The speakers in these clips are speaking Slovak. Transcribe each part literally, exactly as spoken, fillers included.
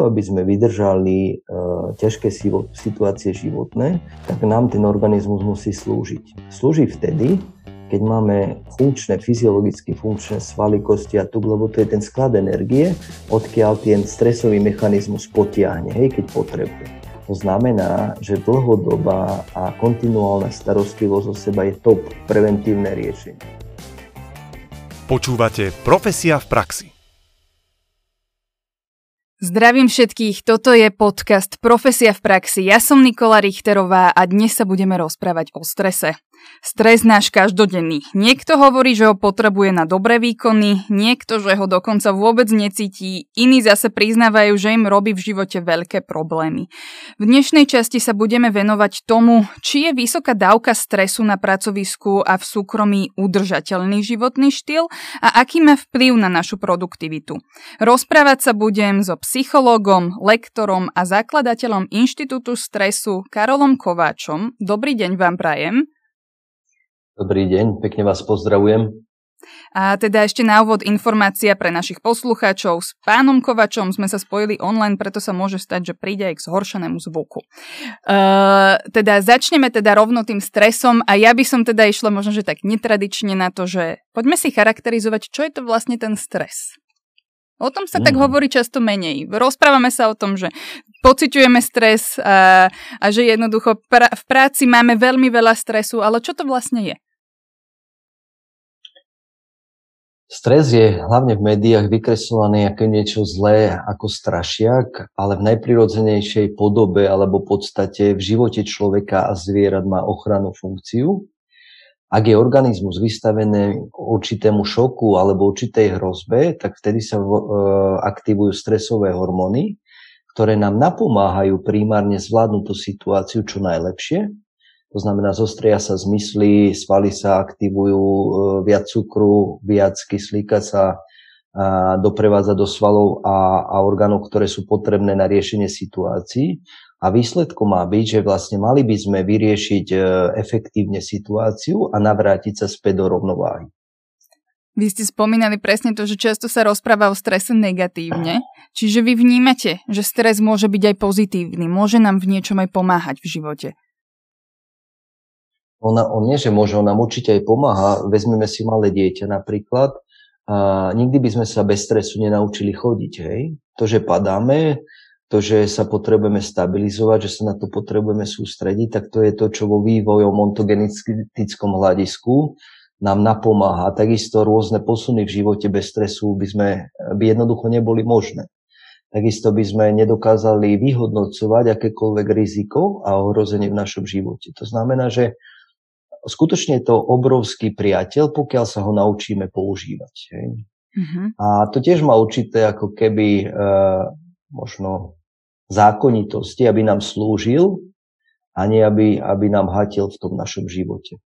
to, aby sme vydržali uh, ťažké situácie životné, tak nám ten organizmus musí slúžiť. Slúži vtedy, keď máme funkčné, fyziologicky funkčné svaly, kosti a tuk, lebo to je ten sklad energie, odkiaľ ten stresový mechanizmus potiahne, hej, keď potrebuje. To znamená, že dlhodobá a kontinuálna starostlivosť o seba je top preventívne riešenie. Počúvate Profesia v praxi. Zdravím všetkých, toto je podcast Profesia v praxi. Ja som Nikola Richterová a dnes sa budeme rozprávať o strese. Stres náš každodenný. Niekto hovorí, že ho potrebuje na dobré výkony, niekto, že ho dokonca vôbec necíti, iní zase priznávajú, že im robí v živote veľké problémy. V dnešnej časti sa budeme venovať tomu, či je vysoká dávka stresu na pracovisku a v súkromí udržateľný životný štýl a aký má vplyv na našu produktivitu. Rozprávať sa budem so psychológom, lektorom a zakladateľom Inštitútu stresu Karolom Kováčom. Dobrý deň vám prajem. Dobrý deň, pekne vás pozdravujem. A teda ešte na úvod informácia pre našich poslucháčov. S pánom Kovačom sme sa spojili online, preto sa môže stať, že príde aj k zhoršenému zvuku. Uh, teda začneme teda rovno tým stresom a ja by som teda išla možno, že tak netradične na to, že poďme si charakterizovať, čo je to vlastne ten stres. O tom sa mm. tak hovorí často menej. Rozprávame sa o tom, že pociťujeme stres a, a že jednoducho pra- v práci máme veľmi veľa stresu, ale čo to vlastne je? Stres je hlavne v médiách vykreslovaný ako niečo zlé, ako strašiak, ale v najprirodzenejšej podobe alebo podstate v živote človeka a zvierat má ochrannú funkciu. Ak je organizmus vystavený určitému šoku alebo určitej hrozbe, tak vtedy sa aktivujú stresové hormóny, ktoré nám napomáhajú primárne zvládnuť tú situáciu čo najlepšie. To znamená, zostria sa zmysly, svaly sa aktivujú, viac cukru, viac kyslíka sa doprevádza do svalov a, a orgánov, ktoré sú potrebné na riešenie situácií. A výsledkom má byť, že vlastne mali by sme vyriešiť efektívne situáciu a navrátiť sa späť do rovnováhy. Vy ste spomínali presne to, že často sa rozpráva o strese negatívne. Čiže vy vnímate, že stres môže byť aj pozitívny, môže nám v niečom aj pomáhať v živote. Ona, on nie, že môže, on nám určite aj pomáha. Vezmeme si malé dieťa napríklad. A nikdy by sme sa bez stresu nenaučili chodiť. Hej? To, že padáme, to, že sa potrebujeme stabilizovať, že sa na to potrebujeme sústrediť, tak to je to, čo vo vývojom ontogenetickom hľadisku nám napomáha. Takisto rôzne posuny v živote bez stresu by, sme, by jednoducho neboli možné. Takisto by sme nedokázali vyhodnocovať akékoľvek riziko a ohrozenie v našom živote. To znamená, že skutočne je to obrovský priateľ, pokiaľ sa ho naučíme používať. Hej? Uh-huh. A to tiež má určité ako keby e, možno zákonitosti, aby nám slúžil a nie aby, aby nám hatil v tom našom živote.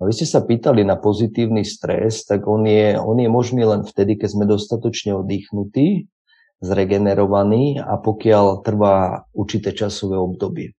No, vy ste sa pýtali na pozitívny stres, tak on je, on je možný len vtedy, keď sme dostatočne oddychnutí, zregenerovaní a pokiaľ trvá určité časové obdobie.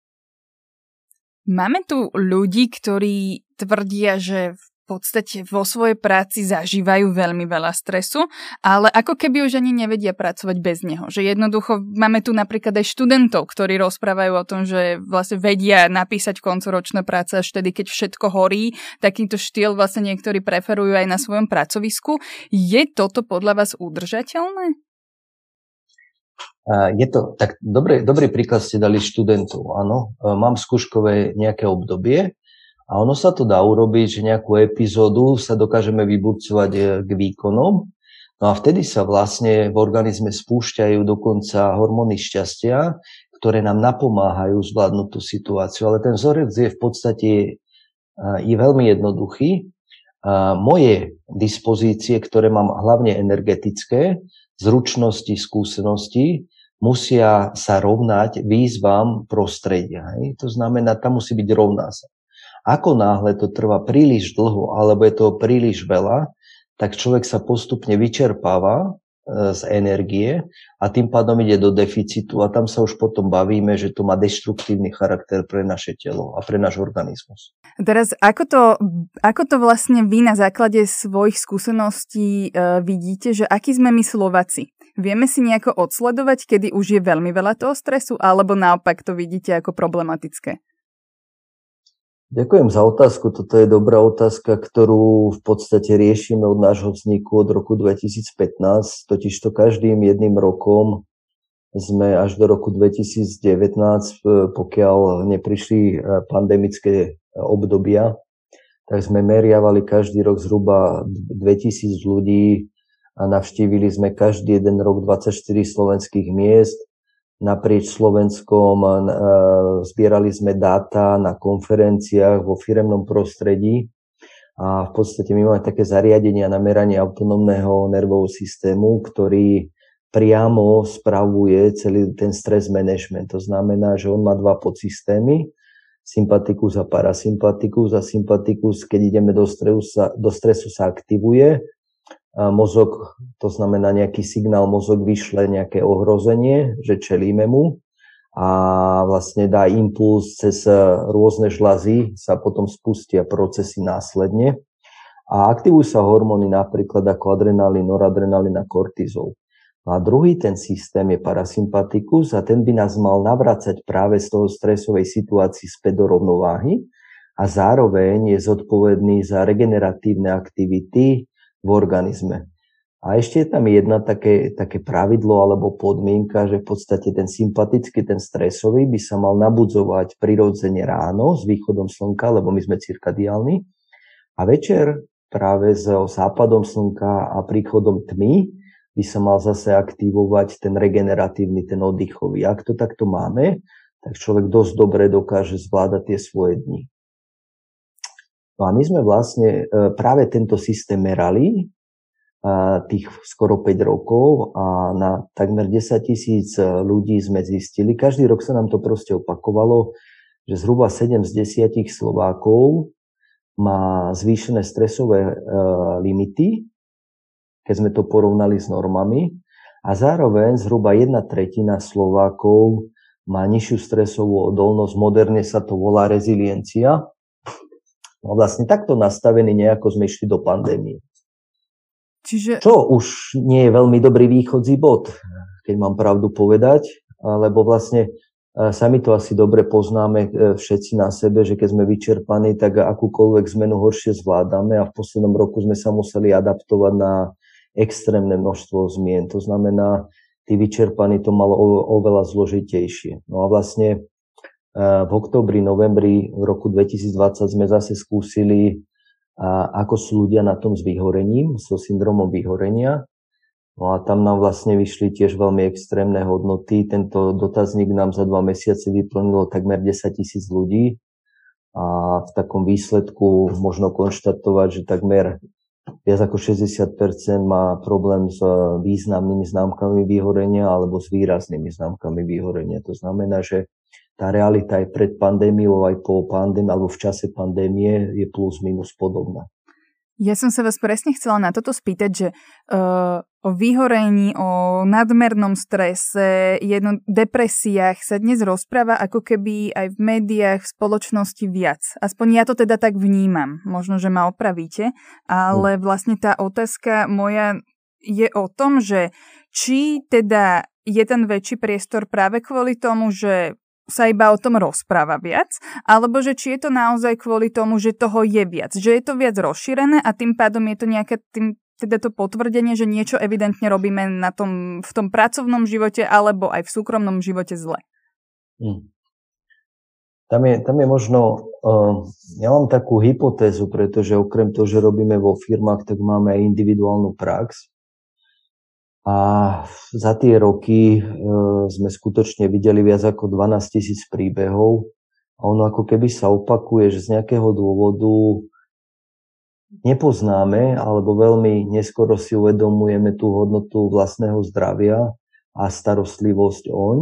Máme tu ľudí, ktorí tvrdia, že v podstate vo svojej práci zažívajú veľmi veľa stresu, ale ako keby už ani nevedia pracovať bez neho. Že jednoducho máme tu napríklad aj študentov, ktorí rozprávajú o tom, že vlastne vedia napísať koncoročné práce až vtedy, keď všetko horí. Takýto štýl vlastne niektorí preferujú aj na svojom pracovisku. Je toto podľa vás udržateľné? Je to, tak dobrý, dobrý príklad ste dali študentov, áno. Mám skúškové nejaké obdobie, a ono sa to dá urobiť, že nejakú epizódu sa dokážeme vyburcovať k výkonom. No a vtedy sa vlastne v organizme spúšťajú dokonca hormóny šťastia, ktoré nám napomáhajú zvládnuť tú situáciu. Ale ten vzorec je v podstate je veľmi jednoduchý. Moje dispozície, ktoré mám hlavne energetické, zručnosti, skúsenosti, musia sa rovnať výzvam prostredia. To znamená, tam musí byť rovná sa. Ako náhle to trvá príliš dlho, alebo je to príliš veľa, tak človek sa postupne vyčerpáva z energie a tým pádom ide do deficitu a tam sa už potom bavíme, že to má deštruktívny charakter pre naše telo a pre náš organizmus. Teraz, ako to, ako to vlastne vy na základe svojich skúseností e, vidíte, že akí sme my Slováci? Vieme si nejako odsledovať, kedy už je veľmi veľa toho stresu, alebo naopak to vidíte ako problematické? Ďakujem za otázku. Toto je dobrá otázka, ktorú v podstate riešime od nášho vzniku od roku dvetisícpätnásť. Totižto každým jedným rokom sme až do roku dvetisícdevätnásť, pokiaľ neprišli pandemické obdobia, tak sme meriavali každý rok zhruba dvetisíc ľudí a navštívili sme každý jeden rok dvadsaťštyri slovenských miest. Naprieč Slovenskom zbierali sme dáta na konferenciách vo firemnom prostredí a v podstate my máme také zariadenia na meranie autonómneho nervového systému, ktorý priamo spravuje celý ten stres management. To znamená, že on má dva podsystémy, sympatikus a parasympatikus. A sympatikus, keď ideme do stresu, sa, do stresu sa aktivuje, a mozog, to znamená nejaký signál, mozog vyšle nejaké ohrozenie, že čelíme mu a vlastne dá impuls cez rôzne žľazy, sa potom spustia procesy následne a aktivujú sa hormóny napríklad ako adrenalín, noradrenalín a kortizol. A druhý ten systém je parasympatikus a ten by nás mal navracať práve z toho stresovej situácii späť do rovnováhy a zároveň je zodpovedný za regeneratívne aktivity v organizme. A ešte je tam jedna také, také pravidlo alebo podmienka, že v podstate ten sympatický, ten stresový by sa mal nabudzovať prirodzene ráno s východom slnka, lebo my sme cirkadiálni, a večer práve s západom slnka a príchodom tmy by sa mal zase aktivovať ten regeneratívny, ten oddychový. Ak to takto máme, tak človek dosť dobre dokáže zvládať tie svoje dni. No a my sme vlastne práve tento systém merali tých skoro päť rokov a na takmer desaťtisíc ľudí sme zistili. Každý rok sa nám to proste opakovalo, že zhruba sedem z desiatich Slovákov má zvýšené stresové limity, keď sme to porovnali s normami. A zároveň zhruba jedna tretina Slovákov má nižšiu stresovú odolnosť. Moderne sa to volá reziliencia. No vlastne takto nastavení nejako sme išli do pandémie. Čiže... Čo už nie je veľmi dobrý východzí bod, keď mám pravdu povedať, lebo vlastne sami to asi dobre poznáme všetci na sebe, že keď sme vyčerpaní, tak akúkoľvek zmenu horšie zvládame a v poslednom roku sme sa museli adaptovať na extrémne množstvo zmien. To znamená, tí vyčerpaní to malo oveľa zložitejšie. No a vlastne v októbri, novembri v roku dvetisícdvadsať sme zase skúsili, ako sú ľudia na tom s vyhorením, so syndromom vyhorenia. No a tam nám vlastne vyšli tiež veľmi extrémne hodnoty. Tento dotazník nám za dva mesiace vyplnilo takmer desaťtisíc ľudí. A v takom výsledku možno konštatovať, že takmer viac ako šesťdesiat percent má problém s významnými známkami vyhorenia alebo s výraznými známkami vyhorenia. To znamená, že tá realita aj pred pandémiou, aj po pandémii, alebo v čase pandémie je plus minus podobná. Ja som sa vás presne chcela na toto spýtať, že uh, o vyhorení, o nadmernom strese, jedno, depresiách sa dnes rozpráva ako keby aj v médiách, v spoločnosti viac. Aspoň ja to teda tak vnímam. Možno, že ma opravíte, ale hmm. vlastne tá otázka moja je o tom, že či teda je ten väčší priestor práve kvôli tomu, že sa iba o tom rozpráva viac, alebo že či je to naozaj kvôli tomu, že toho je viac, že je to viac rozšírené a tým pádom je to nejaké tým, teda to potvrdenie, že niečo evidentne robíme na tom, v tom pracovnom živote alebo aj v súkromnom živote zle. Hmm. Tam, je, tam je možno, uh, ja mám takú hypotézu, pretože okrem toho, že robíme vo firmách, tak máme aj individuálnu prax. A za tie roky e, sme skutočne videli viac ako dvanásťtisíc príbehov a ono ako keby sa opakuje, že z nejakého dôvodu nepoznáme alebo veľmi neskoro si uvedomujeme tú hodnotu vlastného zdravia a starostlivosť oň.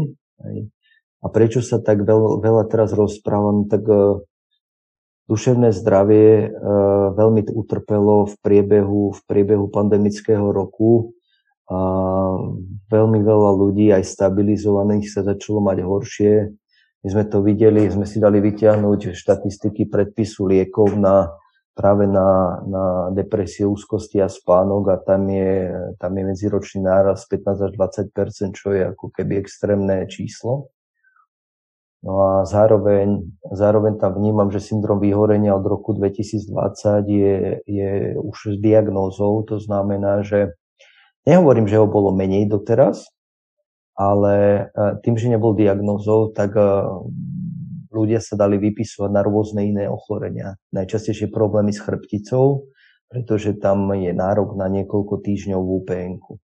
A prečo sa tak veľ, veľa teraz rozprávam, tak e, duševné zdravie e, veľmi utrpelo v priebehu, v priebehu pandemického roku. A veľmi veľa ľudí, aj stabilizovaných, sa začalo mať horšie. My sme to videli, sme si dali vytiahnuť štatistiky predpisu liekov na práve na, na depresie, úzkosti a spánok a tam je, tam je medziročný nárast pätnásť až dvadsať percent, čo je ako keby extrémne číslo. No a zároveň, zároveň tam vnímam, že syndrom vyhorenia od roku dvetisícdvadsať je, je už s diagnózou, to znamená, že nehovorím, že ho bolo menej doteraz, ale tým, že nebol diagnózou, tak ľudia sa dali vypisovať na rôzne iné ochorenia. Najčastejšie problémy s chrbticou, pretože tam je nárok na niekoľko týždňovú pé enku.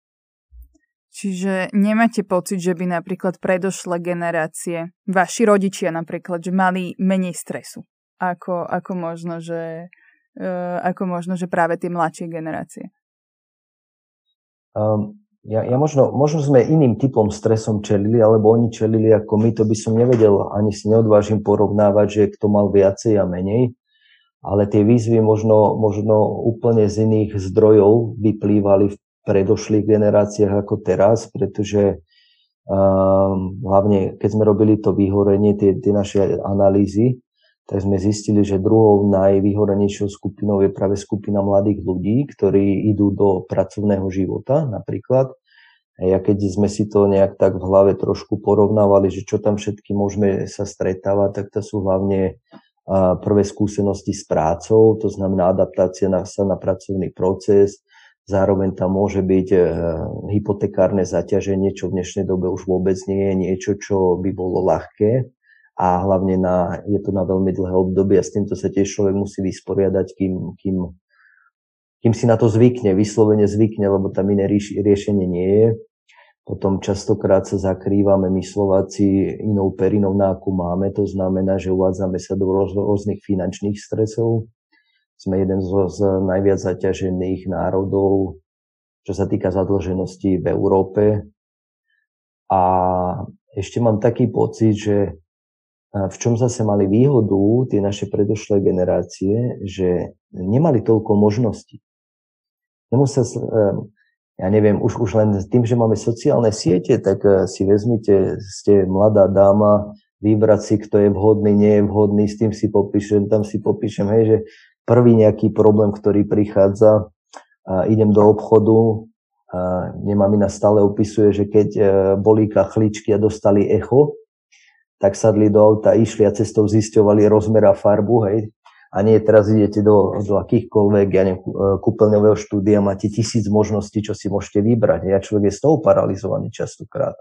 Čiže nemáte pocit, že by napríklad predošlé generácie, vaši rodičia napríklad, že mali menej stresu, ako, ako, možno, že, ako možno, že práve tie mladšie generácie? Um, Ja, ja možno, možno sme iným typom stresom čelili, alebo oni čelili ako my, to by som nevedel, ani si neodvážim porovnávať, že kto mal viacej a menej, ale tie výzvy možno, možno úplne z iných zdrojov vyplývali v predošlých generáciách ako teraz, pretože um, hlavne keď sme robili to vyhorenie, tie, tie naše analýzy, tak sme zistili, že druhou najvyhorenejšou skupinou je práve skupina mladých ľudí, ktorí idú do pracovného života napríklad. A keď sme si to nejak tak v hlave trošku porovnávali, že čo tam všetky môžeme sa stretávať, tak to sú hlavne prvé skúsenosti s prácou, to znamená adaptácia na, sa na pracovný proces, zároveň tam môže byť hypotekárne zaťaženie, čo v dnešnej dobe už vôbec nie je niečo, čo by bolo ľahké. A hlavne na, je to na veľmi dlhé obdobie a s týmto sa tiež človek musí vysporiadať, kým, kým, kým si na to zvykne, vyslovene zvykne, lebo tam iné rieš, riešenie nie je. Potom častokrát sa zakrývame my Slováci inou perinou, na akú máme, to znamená, že uvádzame sa do roz, rôznych finančných stresov. Sme jeden zo, z najviac zaťažených národov, čo sa týka zadlženosti v Európe. A ešte mám taký pocit, že v čom zase mali výhodu tie naše predošlé generácie, že nemali toľko možností. Nemusel, ja neviem, už, už len tým, že máme sociálne siete, tak si vezmite, ste mladá dáma, vybrať si, kto je vhodný, nie je vhodný, s tým si popíšem, tam si popíšem, hej, že prvý nejaký problém, ktorý prichádza, idem do obchodu, nemamina stále opisuje, že keď boli kachličky a dostali echo, tak sadli do auta, išli a cestou zisťovali rozmer a farbu, hej. A nie, teraz idete do, do akýchkoľvek, ja neviem, kúpeľňového štúdia, máte tisíc možností, čo si môžete vybrať. Ja človek je z toho paralizovaný častokrát.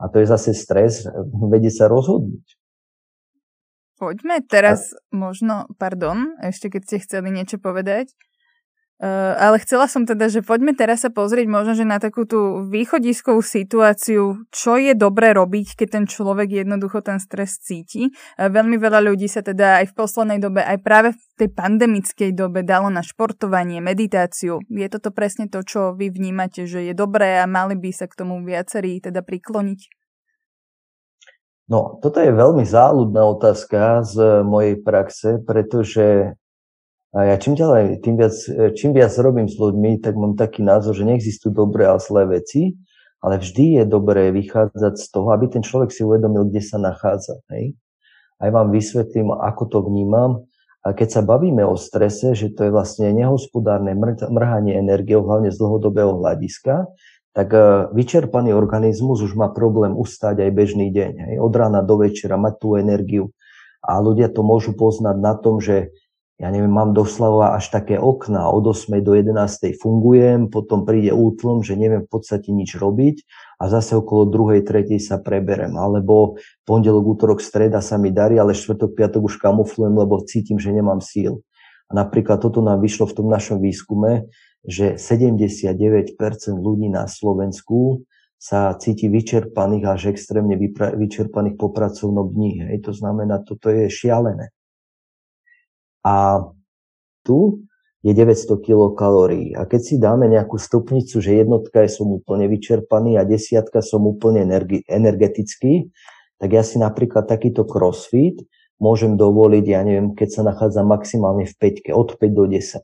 A to je zase stres, vedieť sa rozhodnúť. Poďme teraz a... možno, pardon, ešte keď ste chceli niečo povedať, Uh, ale chcela som teda, že poďme teraz sa pozrieť možno, že na takú tú východiskovú situáciu, čo je dobré robiť, keď ten človek jednoducho ten stres cíti. Uh, veľmi veľa ľudí sa teda aj v poslednej dobe, aj práve v tej pandemickej dobe dalo na športovanie, meditáciu. Je toto presne to, čo vy vnímate, že je dobré a mali by sa k tomu viacerí teda prikloniť? No, toto je veľmi záľudná otázka z mojej praxe, pretože a ja čím ďalej, tým viac, čím viac robím s ľuďmi, tak mám taký názor, že neexistujú dobré a zlé veci, ale vždy je dobré vychádzať z toho, aby ten človek si uvedomil, kde sa nachádza. Hej? Aj vám vysvetlím, ako to vnímam. A keď sa bavíme o strese, že to je vlastne nehospodárne mrhanie energiou, hlavne z dlhodobého hľadiska, tak vyčerpaný organizmus už má problém ustáť aj bežný deň. Hej? Od rána do večera mať tú energiu. A ľudia to môžu poznať na tom, že ja neviem, mám doslova až také okná, od ôsmej do jedenástej fungujem, potom príde útlm, že neviem v podstate nič robiť a zase okolo druhej, tretej sa preberem. Alebo pondelok, útorok, streda sa mi darí, ale štvrtok, piatok už kamuflujem, lebo cítim, že nemám síl. A napríklad toto nám vyšlo v tom našom výskume, že sedemdesiatdeväť percent ľudí na Slovensku sa cíti vyčerpaných až extrémne vypra- vyčerpaných po pracovnom dni. Hej, to znamená, toto je šialené. A tu je deväťsto kilokalórií. A keď si dáme nejakú stupnicu, že jednotka je som úplne vyčerpaný a desiatka som úplne energi- energetický, tak ja si napríklad takýto crossfit môžem dovoliť, ja neviem, keď sa nachádzam maximálne v päťke, od päť do desať.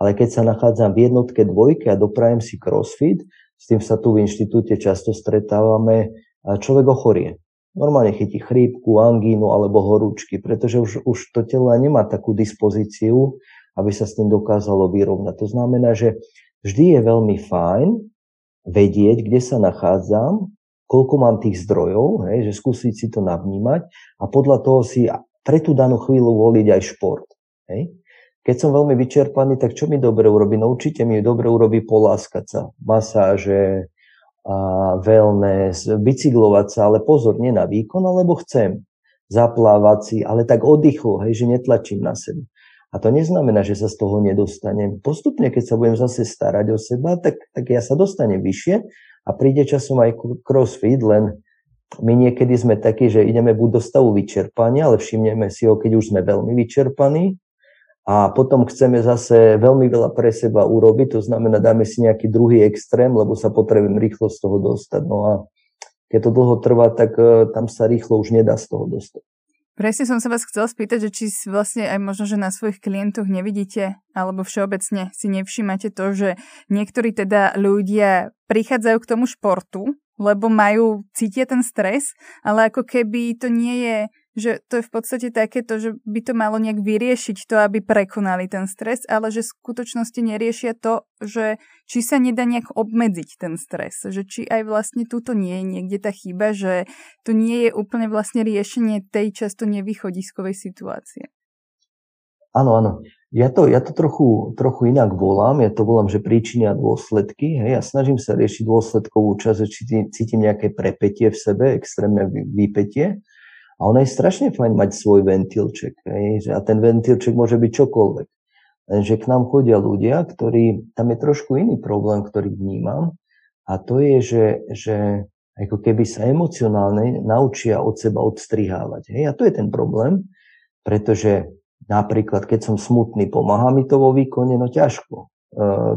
Ale keď sa nachádzam v jednotke, dvojke a doprajem si crossfit, s tým sa tu v inštitúte často stretávame, človek ochorie. normálne chytí chrípku, angínu alebo horúčky, pretože už, už to telo nemá takú dispozíciu, aby sa s tým dokázalo vyrovnať. To znamená, že vždy je veľmi fajn vedieť, kde sa nachádzam, koľko mám tých zdrojov, hej, že skúsiť si to navnímať a podľa toho si pre tú danú chvíľu voliť aj šport. Hej. Keď som veľmi vyčerpaný, tak čo mi dobre urobí? No určite mi dobre urobí poláskať sa, masáže, a wellness, bicyklovať sa, ale pozor, nie na výkon, alebo chcem zaplávať si, ale tak oddychu, hej, že netlačím na seba. A to neznamená, že sa z toho nedostanem. Postupne, keď sa budem zase starať o seba, tak, tak ja sa dostanem vyššie a príde časom aj crossfit, len my niekedy sme takí, že ideme buď do stavu vyčerpania, ale všimneme si ho, keď už sme veľmi vyčerpaní a potom chceme zase veľmi veľa pre seba urobiť, to znamená, dáme si nejaký druhý extrém, lebo sa potrebujem rýchlo z toho dostať. No a keď to dlho trvá, tak tam sa rýchlo už nedá z toho dostať. Presne som sa vás chcel spýtať, že či vlastne aj možno, že na svojich klientoch nevidíte, alebo všeobecne si nevšímate to, že niektorí teda ľudia prichádzajú k tomu športu, lebo majú, cítia ten stres, ale ako keby to nie je, že to je v podstate takéto, že by to malo nejak vyriešiť to, aby prekonali ten stres, ale že v skutočnosti neriešia to, že či sa nedá nejak obmedziť ten stres, že či aj vlastne túto nie je niekde tá chyba, že to nie je úplne vlastne riešenie tej často nevýchodiskovej situácie. Áno, áno. Ja to, ja to trochu, trochu inak volám. Ja to volám, že príčiny a dôsledky. Hej. Ja snažím sa riešiť dôsledkovú časť, či cítim nejaké prepätie v sebe, extrémne výpätie. A ono je strašne fajn mať svoj ventilček. Hej. A ten ventilček môže byť čokoľvek. Lenže k nám chodia ľudia, ktorí, tam je trošku iný problém, ktorý vnímam. A to je, že, že ako keby sa emocionálne naučia od seba odstrihávať. Hej. A to je ten problém, pretože napríklad, keď som smutný, pomáha mi to vo výkone, no ťažko.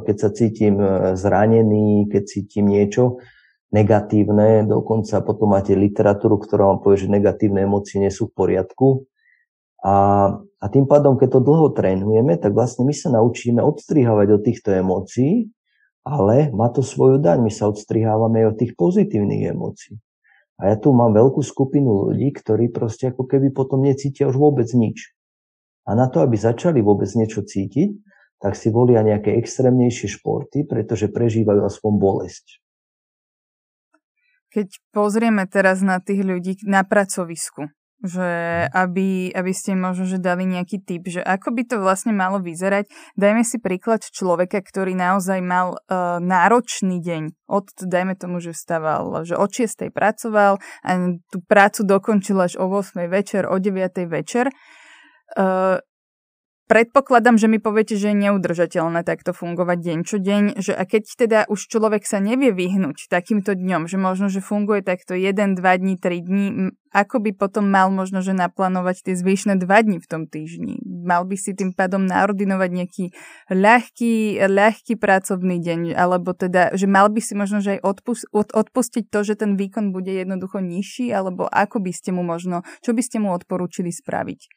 Keď sa cítim zranený, keď cítim niečo negatívne, dokonca potom máte literatúru, ktorá vám povie, že negatívne emócie nie sú v poriadku. A, a tým pádom, keď to dlho trénujeme, tak vlastne my sa naučíme odstrihávať od týchto emócií, ale má to svoju daň, my sa odstrihávame aj od tých pozitívnych emócií. A ja tu mám veľkú skupinu ľudí, ktorí proste ako keby potom necítia už vôbec nič. A na to, aby začali vôbec niečo cítiť, tak si volia nejaké extrémnejšie športy, pretože prežívajú aspoň bolesť. Keď pozrieme teraz na tých ľudí na pracovisku, že aby, aby ste možno že dali nejaký tip, že ako by to vlastne malo vyzerať. Dajme si príklad človeka, ktorý naozaj mal e, náročný deň. Od, dajme tomu, že vstával, že od šiestej pracoval a tú prácu dokončil až o ôsmej večer, o deviatej večer. Uh, predpokladám, že mi poviete, že je neudržateľné takto fungovať deň čo deň, že a keď teda už človek sa nevie vyhnúť takýmto dňom, že možno, že funguje takto jeden, dva dní, tri dní, ako by potom mal možno, že naplánovať tie zvyšné dva dní v tom týždni? Mal by si tým pádom naordinovať nejaký ľahký, ľahký pracovný deň, alebo teda, že mal by si možno, že aj odpust, od, odpustiť to, že ten výkon bude jednoducho nižší, alebo ako by ste mu možno, čo by ste mu odporúčili spraviť?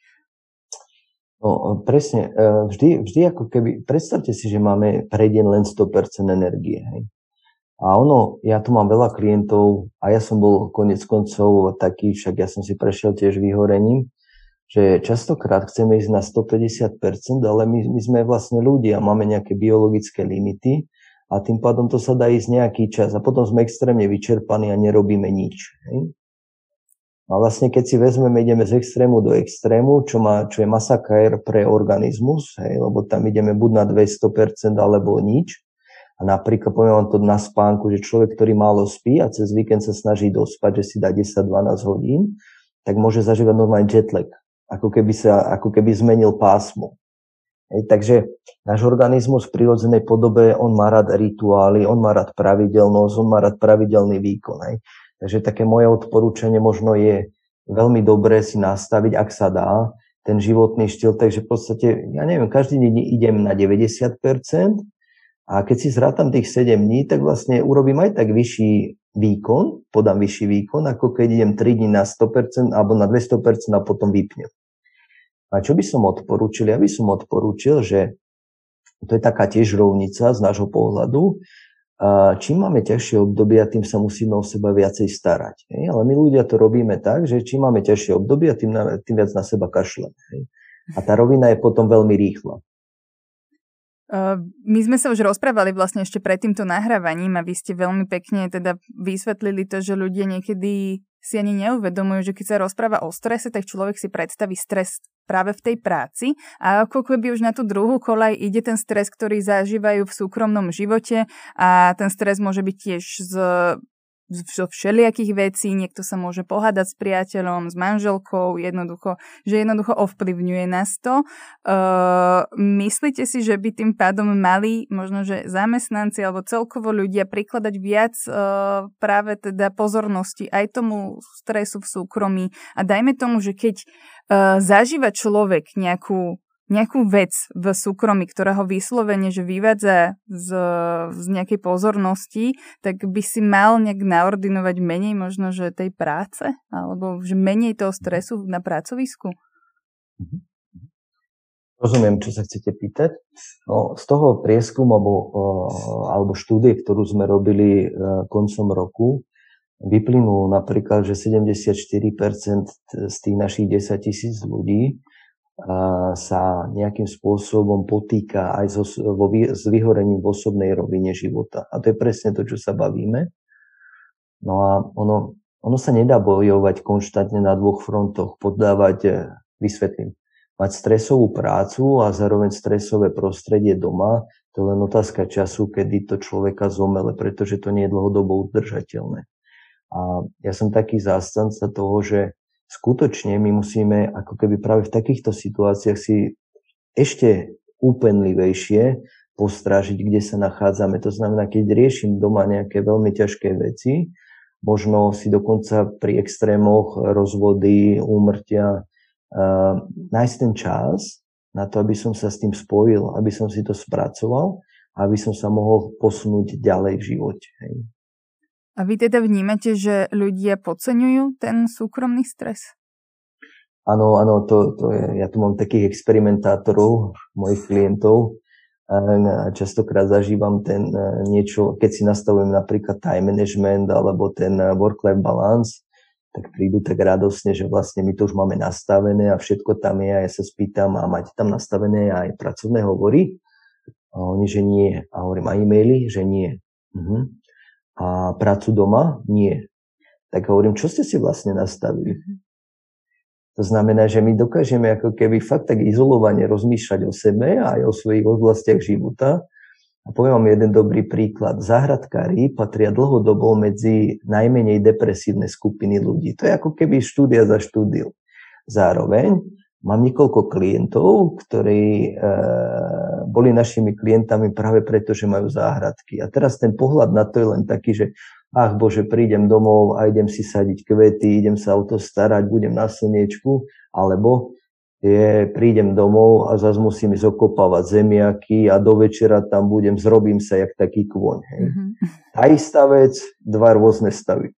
No, presne, vždy, vždy ako keby, predstavte si, že máme pre deň len sto percent energie. Hej. A ono, ja tu mám veľa klientov a ja som bol koniec koncov taký, však ja som si prešiel tiež vyhorením, že častokrát chceme ísť na sto päťdesiat percent, ale my, my sme vlastne ľudia, máme nejaké biologické limity a tým pádom to sa dá ísť nejaký čas a potom sme extrémne vyčerpaní a nerobíme nič. Hej. A vlastne keď si vezmeme, ideme z extrému do extrému, čo, má, čo je masakér pre organizmus, hej, lebo tam ideme buď na dvesto percent alebo nič. A napríklad poviem vám to na spánku, že človek, ktorý málo spí a cez víkend sa snaží dospať, že si dá desať dvanásť hodín, tak môže zažívať normálne jetlag, ako keby, sa, ako keby zmenil pásmo. Hej, takže náš organizmus v prirodzenej podobe, on má rád rituály, on má rád pravidelnosť, on má rád pravidelný výkon. Hej. Takže také moje odporúčanie možno je veľmi dobré si nastaviť, ak sa dá, ten životný štýl. Takže v podstate, ja neviem, každý deň idem na deväťdesiat percent a keď si zrátam tých sedem dní, tak vlastne urobím aj tak vyšší výkon, podám vyšší výkon, ako keď idem tri dní na sto percent alebo na dvesto percent a potom vypnem. A čo by som odporúčil? Ja by som odporúčil, že to je taká tiež rovnica z nášho pohľadu, čím máme ťažšie obdobia, tým sa musíme o seba viacej starať. Hej? Ale my ľudia to robíme tak, že čím máme ťažšie obdobia, tým, na, tým viac na seba kašľame. A tá rovina je potom veľmi rýchla. My sme sa už rozprávali vlastne ešte pred týmto nahrávaním a vy ste veľmi pekne teda vysvetlili to, že ľudia niekedy si ani neuvedomujú, že keď sa rozpráva o strese, tak človek si predstaví stres práve v tej práci a ako keby už na tú druhú koľaj ide ten stres, ktorý zažívajú v súkromnom živote a ten stres môže byť tiež z, z všelijakých vecí, niekto sa môže pohádať s priateľom, s manželkou, jednoducho, že jednoducho ovplyvňuje nás to. Uh, myslíte si, že by tým pádom mali možno, že zamestnanci alebo celkovo ľudia prikladať viac uh, práve teda pozornosti aj tomu stresu v súkromí a dajme tomu, že keď uh, zažíva človek nejakú nejakú vec v súkromí, ktorá ho vyslovene, že vyvádza z, z nejakej pozornosti, tak by si mal nejak naordinovať menej možno, že tej práce? Alebo že menej toho stresu na pracovisku? Rozumiem, čo sa chcete pýtať. No, z toho prieskumu alebo, alebo štúdie, ktorú sme robili koncom roku, vyplynulo napríklad, že sedemdesiatštyri percent z tých našich desaťtisíc ľudí sa nejakým spôsobom potýka aj so, vo, s vyhorením v osobnej rovine života. A to je presne to, čo sa bavíme. No a ono, ono sa nedá bojovať konštantne na dvoch frontoch, poddávať, vysvetlím, mať stresovú prácu a zároveň stresové prostredie doma, to je len otázka času, kedy to človeka zomele, pretože to nie je dlhodobo udržateľné. A ja som taký zástanca toho, že skutočne my musíme ako keby práve v takýchto situáciách si ešte úpenlivejšie postrážiť, kde sa nachádzame. To znamená, keď riešim doma nejaké veľmi ťažké veci, možno si dokonca pri extrémoch rozvody, úmrtia, uh, nájsť ten čas na to, aby som sa s tým spojil, aby som si to spracoval a aby som sa mohol posunúť ďalej v živote. Hej. A vy teda vnímate, že ľudia podceňujú ten súkromný stres? Áno, áno, to, to je, ja tu mám takých experimentátorov, mojich klientov. Častokrát zažívam ten niečo, keď si nastavujem napríklad time management alebo ten work-life balance, tak prídu tak radosne, že vlastne my to už máme nastavené a všetko tam je a ja sa spýtam a máte tam nastavené aj pracovné hovory? A oni, že nie. A hovorím, a e-maily? Že nie. Mhm. A prácu doma? Nie. Tak hovorím, čo ste si vlastne nastavili? To znamená, že my dokážeme ako keby fakt tak izolovane rozmýšľať o sebe a aj o svojich oblastiach života. A poviem vám jeden dobrý príklad. Záhradkári patria dlhodobo medzi najmenej depresívne skupiny ľudí. To je ako keby štúdia za štúdiu. Zároveň mám niekoľko klientov, ktorí... E- boli našimi klientami práve preto, že majú záhradky. A teraz ten pohľad na to je len taký, že ach bože, prídem domov a idem si sadiť kvety, idem sa o to starať, budem na slniečku, alebo je, prídem domov a zase musím ísť okopávať zemiaky a do večera tam budem, zrobím sa jak taký kvoň. Mm-hmm. Tá istá vec, dva rôzne stavy.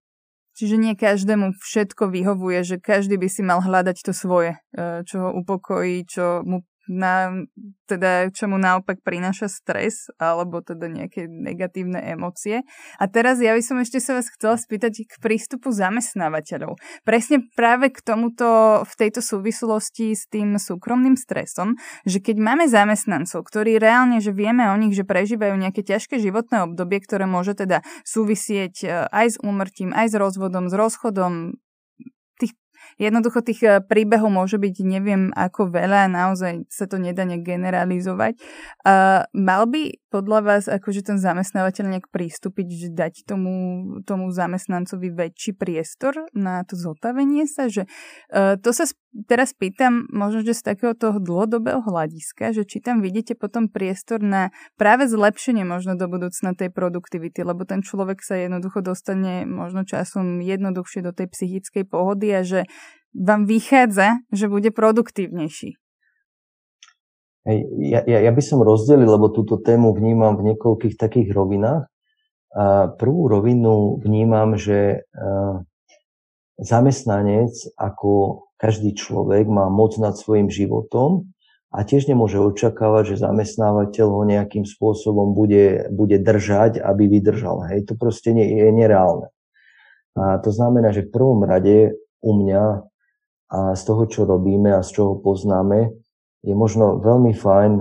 Čiže nie každému všetko vyhovuje, že každý by si mal hľadať to svoje, čo ho upokojí, čo mu na, teda, čo mu naopak prináša stres, alebo teda nejaké negatívne emócie. A teraz ja by som ešte sa vás chcela spýtať k prístupu zamestnávateľov. Presne práve k tomuto, v tejto súvislosti s tým súkromným stresom, že keď máme zamestnancov, ktorí reálne, že vieme o nich, že prežívajú nejaké ťažké životné obdobie, ktoré môže teda súvisieť aj s úmrtím, aj s rozvodom, s rozchodom, jednoducho tých príbehov môže byť, neviem ako veľa, naozaj sa to nedá nejak generalizovať. Uh, mal by podľa vás akože ten zamestnávateľ nejak prístupiť, že dať tomu, tomu zamestnancovi väčší priestor na to zotavenie sa? Že, uh, to sa teraz pýtam možno, že z takého toho dlhodobého hľadiska, že či tam vidíte potom priestor na práve zlepšenie možno do budúcna tej produktivity, lebo ten človek sa jednoducho dostane možno časom jednoduchšie do tej psychickej pohody a že vám vychádza, že bude produktívnejší. Ja, ja, ja by som rozdelil, lebo túto tému vnímam v niekoľkých takých rovinách. Prvú rovinu vnímam, že zamestnanec ako každý človek má moc nad svojim životom a tiež nemôže očakávať, že zamestnávateľ ho nejakým spôsobom bude, bude držať, aby vydržal. Hej, to proste nie, je nereálne. A to znamená, že v prvom rade u mňa a z toho, čo robíme a z čoho poznáme, je možno veľmi fajn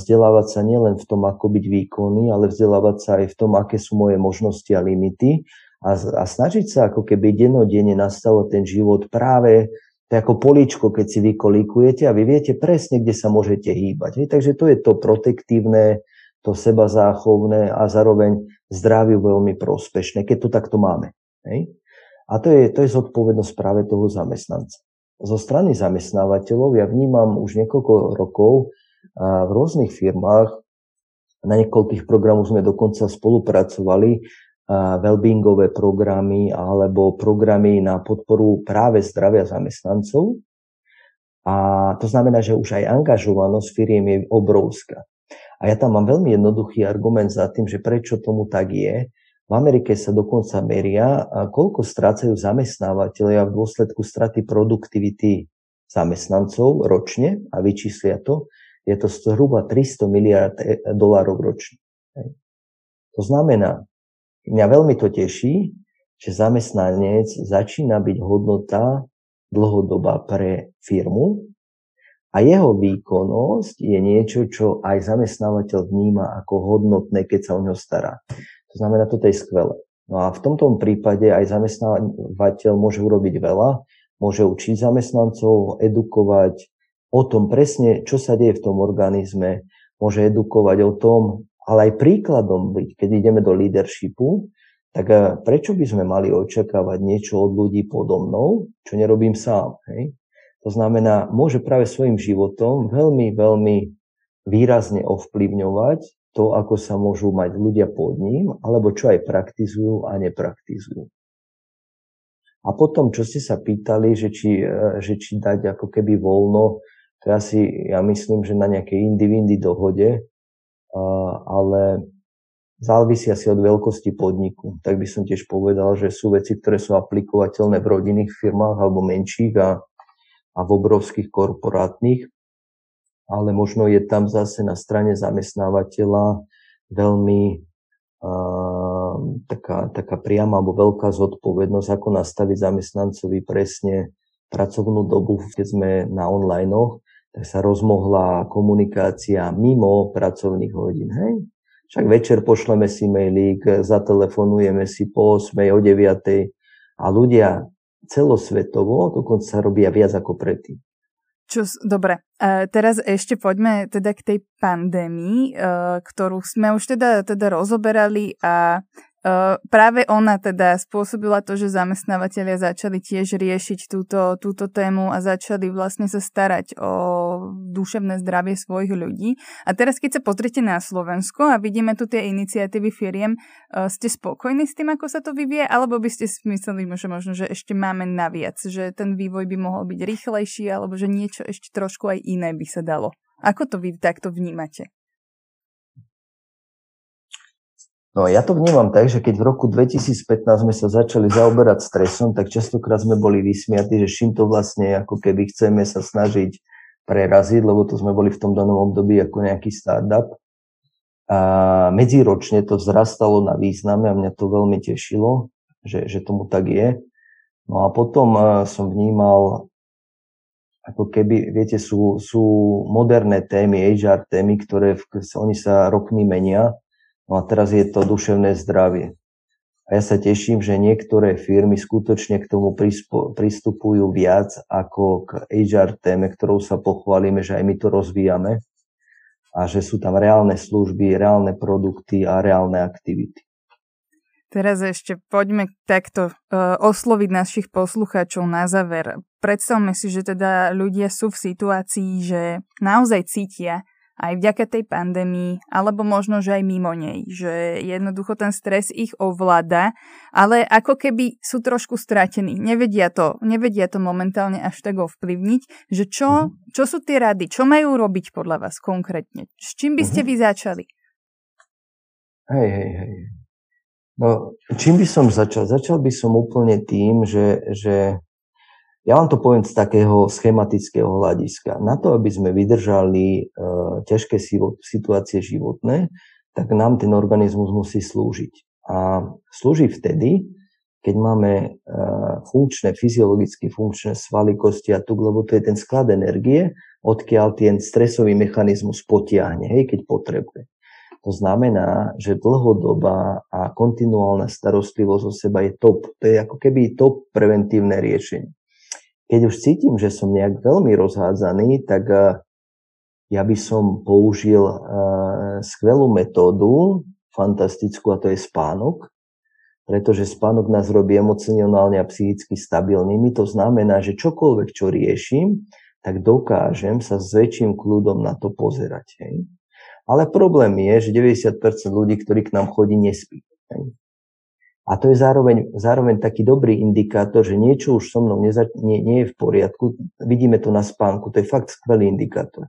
vzdelávať sa nielen v tom, ako byť výkonný, ale vzdelávať sa aj v tom, aké sú moje možnosti a limity a, a snažiť sa ako keby dennodenne nastavovať ten život práve to ako políčko, keď si vykolíkujete a vy viete presne, kde sa môžete hýbať. Takže to je to protektívne, to sebazáchovné a zároveň zdraviu veľmi prospešné, keď to takto máme. A to je, to je zodpovednosť práve toho zamestnanca. Zo strany zamestnávateľov ja vnímam už niekoľko rokov v rôznych firmách, na niekoľkých programoch sme dokonca spolupracovali, wellbeingové programy alebo programy na podporu práve zdravia zamestnancov. A to znamená, že už aj angažovanosť firiem je obrovská. A ja tam mám veľmi jednoduchý argument za tým, že prečo tomu tak je. V Amerike sa dokonca meria, koľko strácajú zamestnávateľia v dôsledku straty produktivity zamestnancov ročne a vyčíslia to. Je to zhruba tristo miliárd dolárov ročne. To znamená, mňa veľmi to teší, že zamestnanec začína byť hodnota dlhodobá pre firmu a jeho výkonnosť je niečo, čo aj zamestnávateľ vníma ako hodnotné, keď sa o ňo stará. To znamená, toto je skvelé. No a v tomto prípade aj zamestnávateľ môže urobiť veľa, môže učiť zamestnancov, edukovať o tom presne, čo sa deje v tom organizme, môže edukovať o tom, ale aj príkladom byť, keď ideme do leadershipu, tak prečo by sme mali očakávať niečo od ľudí podo mnou, čo nerobím sám. Hej? To znamená, môže práve svojim životom veľmi, veľmi výrazne ovplyvňovať to, ako sa môžu mať ľudia pod ním, alebo čo aj praktizujú a nepraktizujú. A potom, čo ste sa pýtali, že či, že či dať ako keby voľno, to ja si, ja myslím, že na nejakej individuálnej dohode, ale závisí asi od veľkosti podniku. Tak by som tiež povedal, že sú veci, ktoré sú aplikovateľné v rodinných firmách alebo menších a, a v obrovských korporátnych, ale možno je tam zase na strane zamestnávateľa veľmi uh, taká, taká priama alebo veľká zodpovednosť, ako nastaviť zamestnancovi presne pracovnú dobu, keď sme na online-och, tak sa rozmohla komunikácia mimo pracovných hodín. Hej? Však večer pošleme si mailík, zatelefonujeme si po ôsmej, o deviatej a ľudia celosvetovo dokonca robia viac ako predtým. Čus, dobre. E, teraz ešte poďme teda k tej pandémii, e, ktorú sme už teda, teda rozoberali a e, práve ona teda spôsobila to, že zamestnávateľia začali tiež riešiť túto, túto tému a začali vlastne sa starať o duševné zdravie svojich ľudí. A teraz, keď sa pozriete na Slovensko a vidíme tu tie iniciatívy firiem, e, ste spokojní s tým, ako sa to vyvie, alebo by ste mysleli, že možno, že ešte máme naviac, že ten vývoj by mohol byť rýchlejší, alebo že niečo ešte trošku aj iné by sa dalo. Ako to vy takto vnímate? No ja to vnímam tak, že keď v roku dvetisícpätnásť sme sa začali zaoberať stresom, tak častokrát sme boli vysmiatí, že čím to vlastne ako keby chceme sa snažiť preraziť, lebo to sme boli v tom danom období ako nejaký startup. A medziročne to vzrastalo na význame a mňa to veľmi tešilo, že, že tomu tak je. No a potom som vnímal, ako keby, viete, sú, sú moderné témy, há er témy, ktoré v, oni sa rokmi menia. No a teraz je to duševné zdravie. A ja sa teším, že niektoré firmy skutočne k tomu pristupujú viac ako k há er téme, ktorou sa pochválime, že aj my to rozvíjame a že sú tam reálne služby, reálne produkty a reálne aktivity. Teraz ešte poďme takto osloviť našich poslucháčov na záver. Predstavme si, že teda ľudia sú v situácii, že naozaj cítia aj vďaka tej pandémii, alebo možno, že aj mimo nej, že jednoducho ten stres ich ovláda, ale ako keby sú trošku stratení, nevedia to, nevedia to momentálne až tak ovplyvniť, že čo, čo sú tie rady, čo majú robiť podľa vás konkrétne, s čím by ste vy začali? Hej, hej, hej. No, čím by som začal? Začal by som úplne tým, že, že Ja vám to poviem z takého schematického hľadiska. Na to, aby sme vydržali e, ťažké situácie životné, tak nám ten organizmus musí slúžiť. A slúži vtedy, keď máme e, funkčné, fyziologicky funkčné svaly, kosti a tuk, lebo to je ten sklad energie, odkiaľ ten stresový mechanizmus potiahne, hej, keď potrebuje. To znamená, že dlhodobá a kontinuálna starostlivosť o seba je top. To je ako keby top preventívne riešenie. Keď už cítim, že som nejak veľmi rozhádzaný, tak ja by som použil skvelú metódu, fantastickú, a to je spánok, pretože spánok nás robí emocionálne a psychicky stabilnými. To znamená, že čokoľvek, čo riešim, tak dokážem sa s väčším kľudom na to pozerať. Hej. Ale problém je, že deväťdesiat percent ľudí, ktorí k nám chodí, nespí. Hej. A to je zároveň, zároveň taký dobrý indikátor, že niečo už so mnou neza, nie, nie je v poriadku. Vidíme to na spánku, to je fakt skvelý indikátor.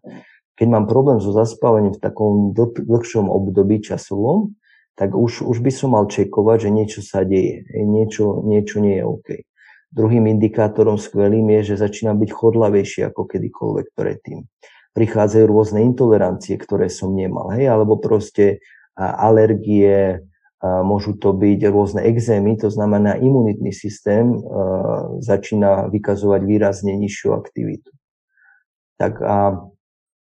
Keď mám problém so zaspávaním v takom dl- dlhšom období časovom, tak už, už by som mal čekovať, že niečo sa deje, niečo, niečo nie je OK. Druhým indikátorom skvelým je, že začínam byť chodlavejší ako kedykoľvek predtým. Prichádzajú rôzne intolerancie, ktoré som nemal, hej, alebo proste alergie. Môžu to byť rôzne exémy, to znamená imunitný systém e, začína vykazovať výrazne nižšiu aktivitu. Tak a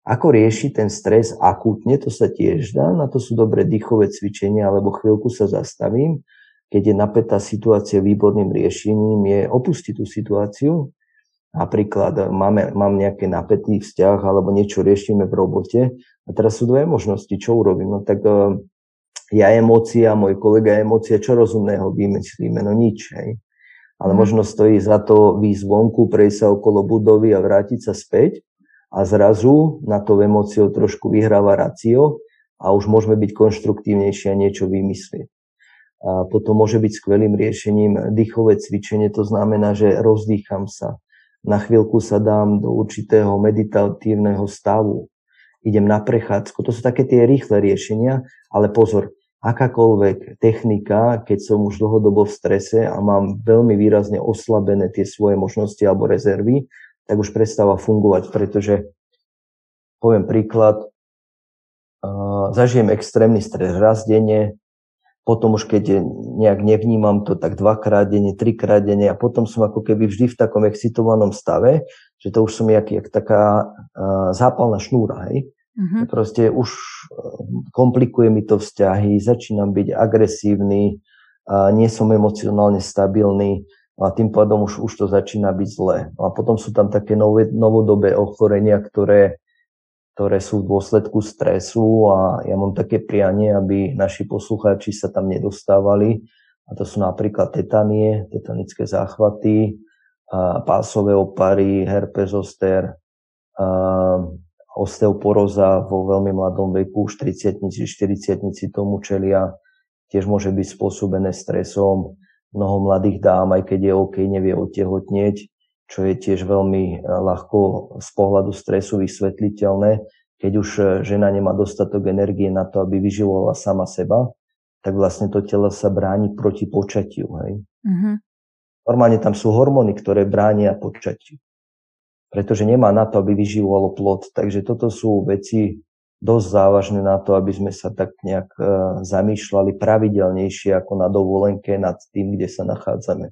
ako rieši ten stres akútne, to sa tiež dá, na to sú dobré dýchové cvičenia, alebo chvíľku sa zastavím, keď je napätá situácia, výborným riešením je opustiť tú situáciu. Napríklad máme, mám nejaký napätý vzťah, alebo niečo riešime v robote a teraz sú dve možnosti, čo urobím. No tak e, ja emócia, môj kolega emócia, čo rozumného vymyslíme? No nič, hej. Ale možno stojí za to výjsť vonku, prejsť sa okolo budovy a vrátiť sa späť a zrazu na to emóciou trošku vyhráva racio a už môžeme byť konštruktívnejší a niečo vymyslieť. A potom môže byť skvelým riešením dýchové cvičenie, to znamená, že rozdýcham sa. Na chvíľku sa dám do určitého meditatívneho stavu. Idem na prechádzku. To sú také tie rýchle riešenia, ale pozor, akákoľvek technika, keď som už dlhodobo v strese a mám veľmi výrazne oslabené tie svoje možnosti alebo rezervy, tak už prestáva fungovať, pretože, poviem príklad, zažijem extrémny stres raz denne, potom už keď nejak nevnímam to, tak dvakrát denne, trikrát denne a potom som ako keby vždy v takom excitovanom stave, že to už som jak, jak taká uh, zápalná šnúra, hej. Mm-hmm. Proste už komplikuje mi to vzťahy, začínam byť agresívny, uh, nie som emocionálne stabilný a tým pádom už, už to začína byť zlé. A potom sú tam také nové, novodobé ochorenia, ktoré, ktoré sú v dôsledku stresu a ja mám také prianie, aby naši poslucháči sa tam nedostávali. A to sú napríklad tetanie, tetanické záchvaty, pásové opary, herpes zoster, osteoporóza vo veľmi mladom veku, štyridsiatnici, štyridsiatnici tomu čelia, tiež môže byť spôsobené stresom. Mnoho mladých dám, aj keď je OK, nevie otehotnieť, čo je tiež veľmi ľahko z pohľadu stresu vysvetliteľné. Keď už žena nemá dostatok energie na to, aby vyživovala sama seba, tak vlastne to telo sa bráni proti počatiu. Hej? Mm-hmm. Normálne tam sú hormóny, ktoré bránia počatiu, pretože nemá na to, aby vyživovalo plod. Takže toto sú veci dosť závažné na to, aby sme sa tak nejak e, zamýšľali pravidelnejšie ako na dovolenke nad tým, kde sa nachádzame.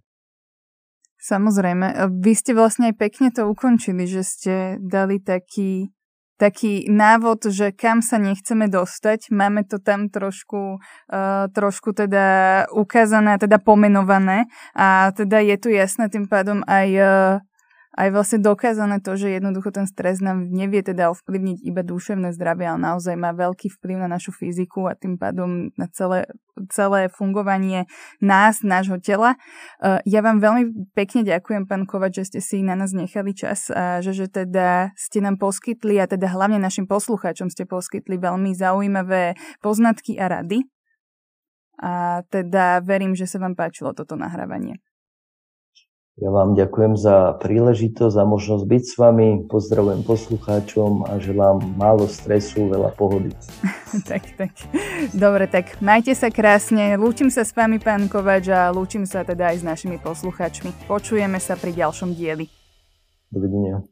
Samozrejme. Vy ste vlastne aj pekne to ukončili, že ste dali taký, taký návod, že kam sa nechceme dostať. Máme to tam trošku, uh, trošku teda ukázané, teda pomenované a teda je tu jasné tým pádom aj, uh, aj vlastne dokázané to, že jednoducho ten stres nám nevie teda ovplyvniť iba duševné zdravie, ale naozaj má veľký vplyv na našu fyziku a tým pádom na celé, celé fungovanie nás, nášho tela. Uh, ja vám veľmi pekne ďakujem, pán Kováč, že ste si na nás nechali čas a že, že teda ste nám poskytli a teda hlavne našim poslucháčom ste poskytli veľmi zaujímavé poznatky a rady. A teda verím, že sa vám páčilo toto nahrávanie. Ja vám ďakujem za príležitosť, za možnosť byť s vami. Pozdravujem poslucháčom a želám málo stresu, veľa pohody. tak, tak. Dobre, tak majte sa krásne. Lúčim sa s vami, pán Kováč, a lúčim sa teda aj s našimi poslucháčmi. Počujeme sa pri ďalšom dieli. Dovidenia.